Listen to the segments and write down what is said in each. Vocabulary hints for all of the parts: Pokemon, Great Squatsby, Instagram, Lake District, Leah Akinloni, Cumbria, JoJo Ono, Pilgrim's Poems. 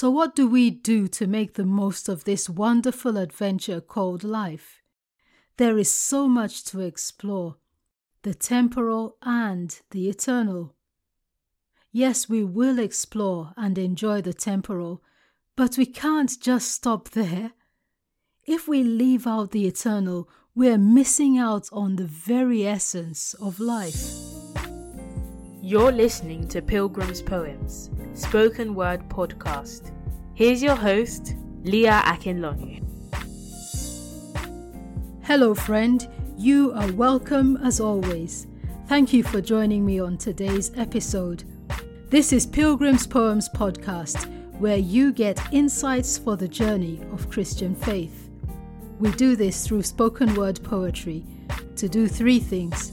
So what do we do to make the most of this wonderful adventure called life? There is so much to explore, the temporal and the eternal. Yes, we will explore and enjoy the temporal, but we can't just stop there. If we leave out the eternal, we're missing out on the very essence of life. You're listening to Pilgrim's Poems, spoken word podcast. Here's your host, Leah Akinloni. Hello, friend. You are welcome as always. Thank you for joining me on today's episode. This is Pilgrim's Poems podcast, where you get insights for the journey of Christian faith. We do this through spoken word poetry to do three things: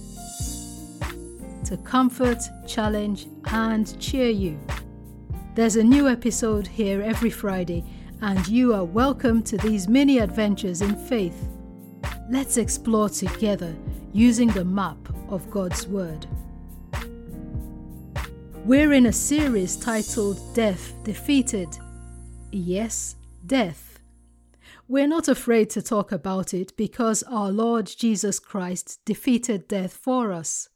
to comfort, challenge, and cheer you. There's a new episode here every Friday, and you are welcome to these mini adventures in faith. Let's explore together using the map of God's Word. We're in a series titled Death Defeated. Yes, death. We're not afraid to talk about it because our Lord Jesus Christ defeated death for us.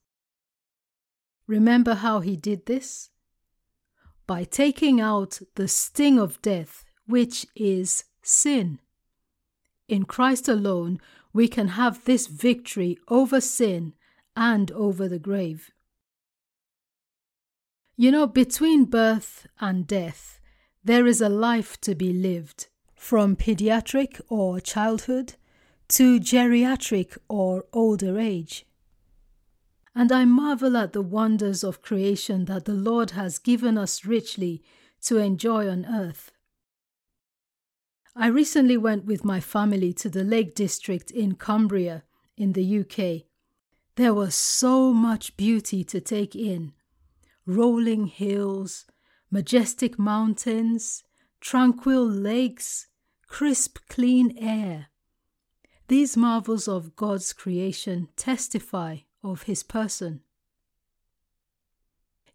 Remember how he did this? By taking out the sting of death, which is sin. In Christ alone, we can have this victory over sin and over the grave. You know, between birth and death, there is a life to be lived, from pediatric or childhood to geriatric or older age. And I marvel at the wonders of creation that the Lord has given us richly to enjoy on earth. I recently went with my family to the Lake District in Cumbria in the UK. There was so much beauty to take in. Rolling hills, majestic mountains, tranquil lakes, crisp clean air. These marvels of God's creation testify of his person.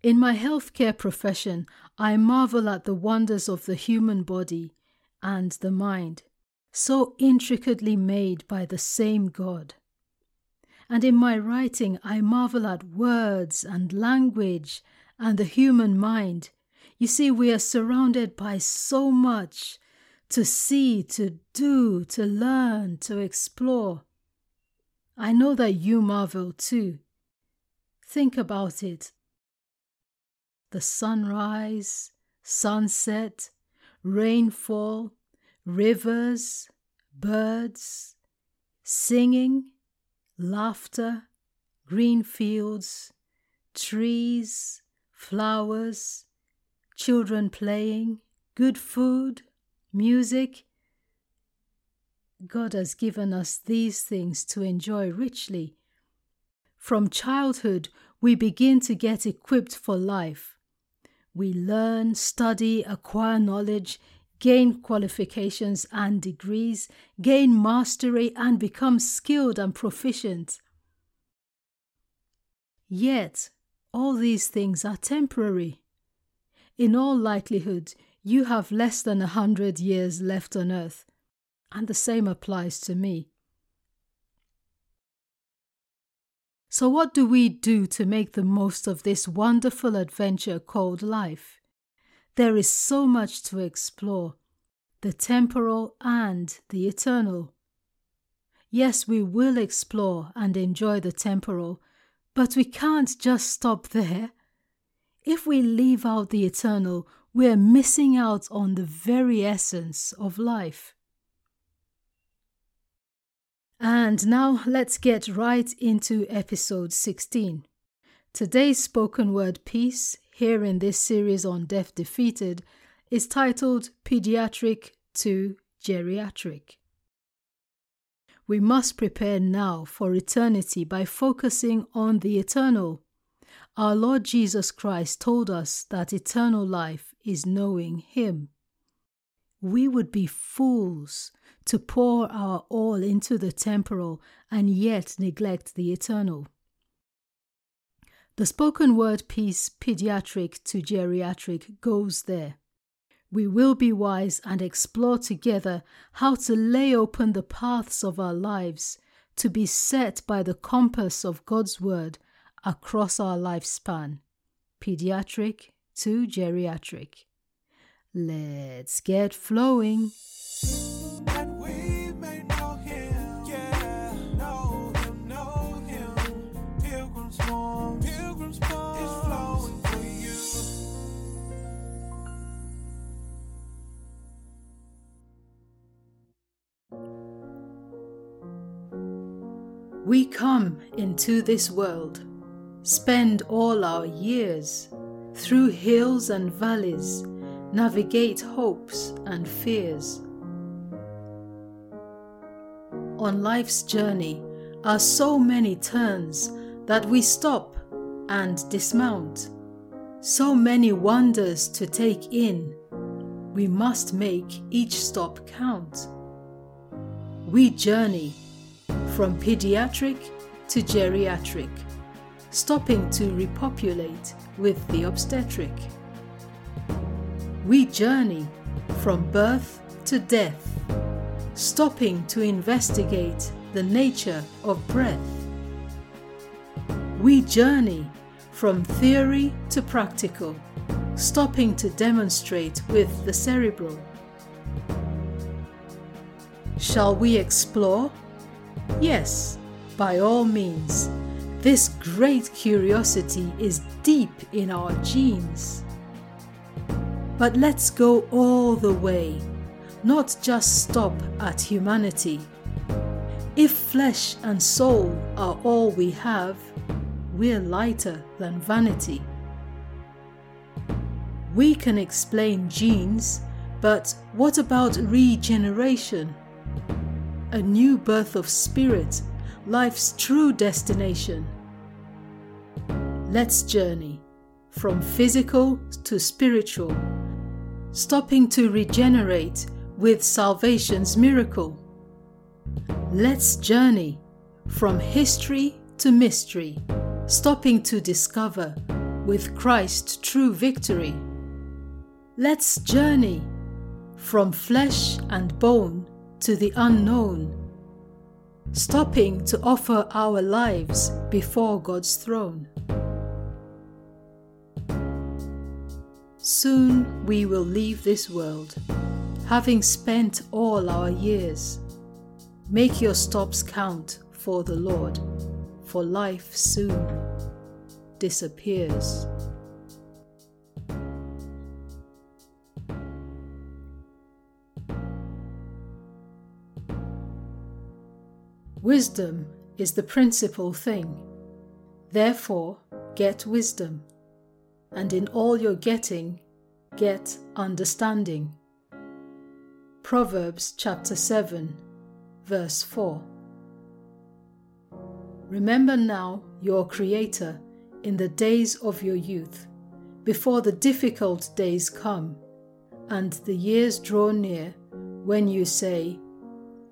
In my healthcare profession, I marvel at the wonders of the human body and the mind, so intricately made by the same God. And in my writing, I marvel at words and language and the human mind. You see, we are surrounded by so much to see, to do, to learn, to explore. I know that you marvel too. Think about it. The sunrise, sunset, rainfall, rivers, birds, singing, laughter, green fields, trees, flowers, children playing, good food, music. God has given us these things to enjoy richly. From childhood, we begin to get equipped for life. We learn, study, acquire knowledge, gain qualifications and degrees, gain mastery, and become skilled and proficient. Yet, all these things are temporary. In all likelihood, you have less than 100 years left on earth. And the same applies to me. So what do we do to make the most of this wonderful adventure called life? There is so much to explore, the temporal and the eternal. Yes, we will explore and enjoy the temporal, but we can't just stop there. If we leave out the eternal, we're missing out on the very essence of life. And now let's get right into episode 16. Today's spoken word piece, here in this series on Death Defeated, is titled Pediatric to Geriatric. We must prepare now for eternity by focusing on the eternal. Our Lord Jesus Christ told us that eternal life is knowing him. We would be fools to pour our all into the temporal and yet neglect the eternal. The spoken word piece, Pediatric to Geriatric, goes there. We will be wise and explore together how to lay open the paths of our lives to be set by the compass of God's word across our lifespan. Pediatric to geriatric. Let's get flowing. We come into this world, spend all our years, through hills and valleys, navigate hopes and fears. On life's journey are so many turns that we stop and dismount, so many wonders to take in, we must make each stop count. We journey from pediatric to geriatric, stopping to repopulate with the obstetric. We journey from birth to death, stopping to investigate the nature of breath. We journey from theory to practical, stopping to demonstrate with the cerebral. Shall we explore? Yes, by all means, this great curiosity is deep in our genes. But let's go all the way, not just stop at humanity. If flesh and soul are all we have, we're lighter than vanity. We can explain genes, but what about regeneration? A new birth of spirit, life's true destination. Let's journey from physical to spiritual, stopping to regenerate with salvation's miracle. Let's journey from history to mystery, stopping to discover with Christ's true victory. Let's journey from flesh and bone to the unknown, stopping to offer our lives before God's throne. Soon we will leave this world, having spent all our years. Make your stops count for the Lord, for life soon disappears. Wisdom is the principal thing. Therefore, get wisdom, and in all your getting, get understanding. Proverbs chapter 7, verse 4. Remember now your Creator in the days of your youth, before the difficult days come, and the years draw near, when you say,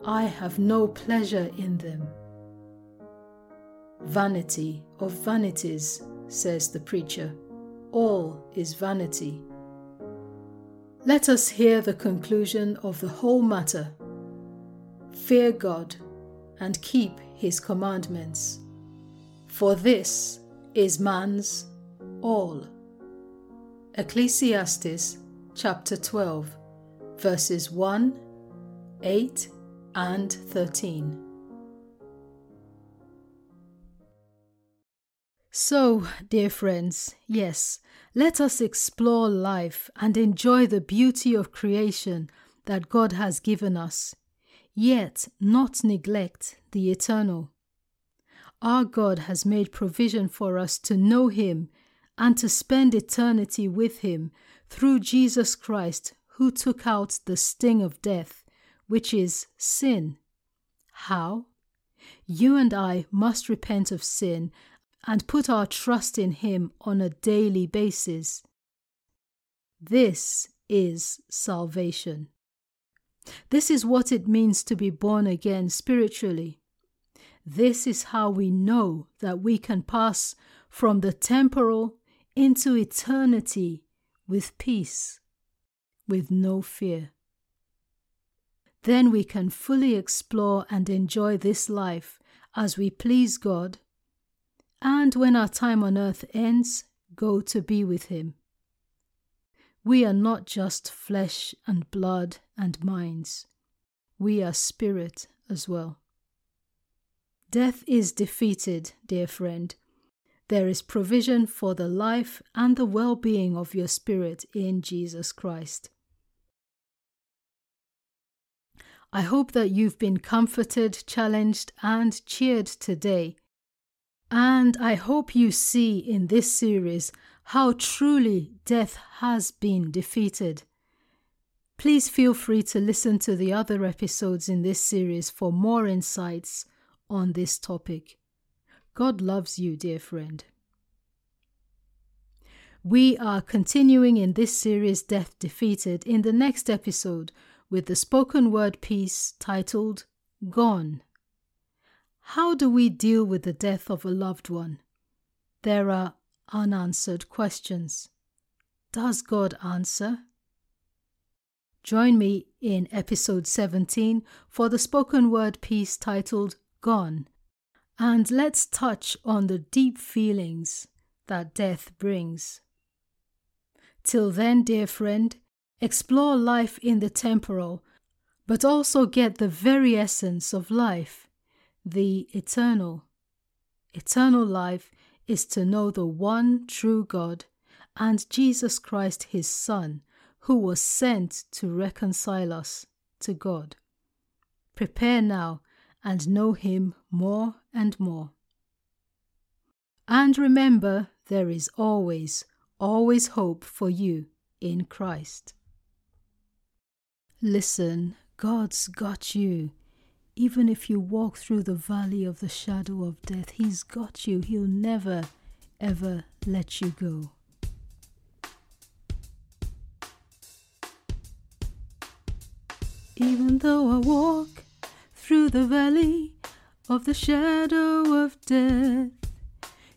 I have no pleasure in them. Vanity of vanities, says the preacher. All is vanity. Let us hear the conclusion of the whole matter. Fear God and keep His commandments, for this is man's all. Ecclesiastes chapter 12, verses 1, 8, and 13. So, dear friends, yes, let us explore life and enjoy the beauty of creation that God has given us, yet not neglect the eternal. Our God has made provision for us to know Him and to spend eternity with Him through Jesus Christ, who took out the sting of death, which is sin. How? You and I must repent of sin and put our trust in Him on a daily basis. This is salvation. This is what it means to be born again spiritually. This is how we know that we can pass from the temporal into eternity with peace. with no fear. Then we can fully explore and enjoy this life as we please God, and when our time on earth ends, go to be with Him. We are not just flesh and blood and minds. We are spirit as well. Death is defeated, dear friend. There is provision for the life and the well-being of your spirit in Jesus Christ. I hope that you've been comforted, challenged, and cheered today. And I hope you see in this series how truly death has been defeated. Please feel free to listen to the other episodes in this series for more insights on this topic. God loves you, dear friend. We are continuing in this series, Death Defeated, in the next episode with the spoken word piece titled, Gone. How do we deal with the death of a loved one? There are unanswered questions. Does God answer? Join me in episode 17 for the spoken word piece titled, Gone, and let's touch on the deep feelings that death brings. Till then, dear friend, explore life in the temporal, but also get the very essence of life, the eternal. Eternal life is to know the one true God and Jesus Christ His Son, who was sent to reconcile us to God. Prepare now and know Him more and more. And remember, there is always, always hope for you in Christ. Listen, God's got you. Even if you walk through the valley of the shadow of death, He's got you. He'll never, ever let you go. Even though I walk through the valley of the shadow of death,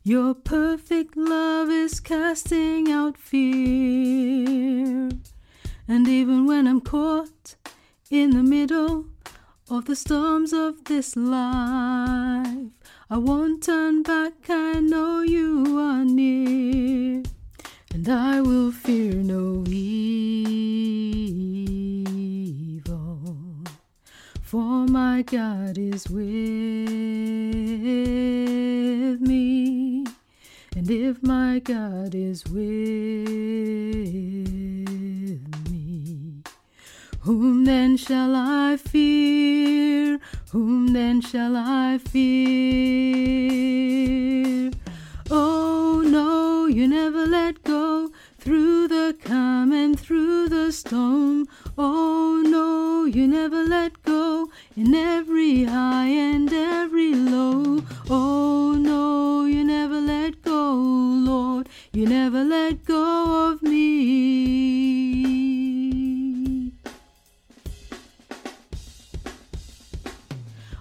Your perfect love is casting out fear. And even when I'm caught in the middle of the storms of this life, I won't turn back, I know You are near, and I will fear no evil, for my God is with me, and if my God is with me, whom then shall I fear? Whom then shall I fear? Oh no, You never let go through the calm and through the storm. Oh no, You never let go in every high and every low. Oh no, You never let go, Lord. You never let go of me.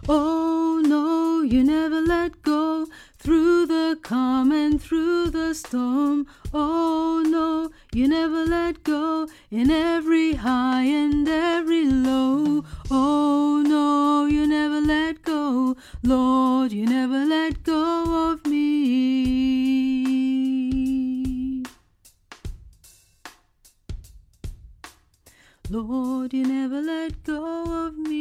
Oh no, You never let go through the calm and through the storm. Oh no, You never let go in every high and every low. Oh no, You never let go, Lord, You never let go of me. Lord, You never let go of me.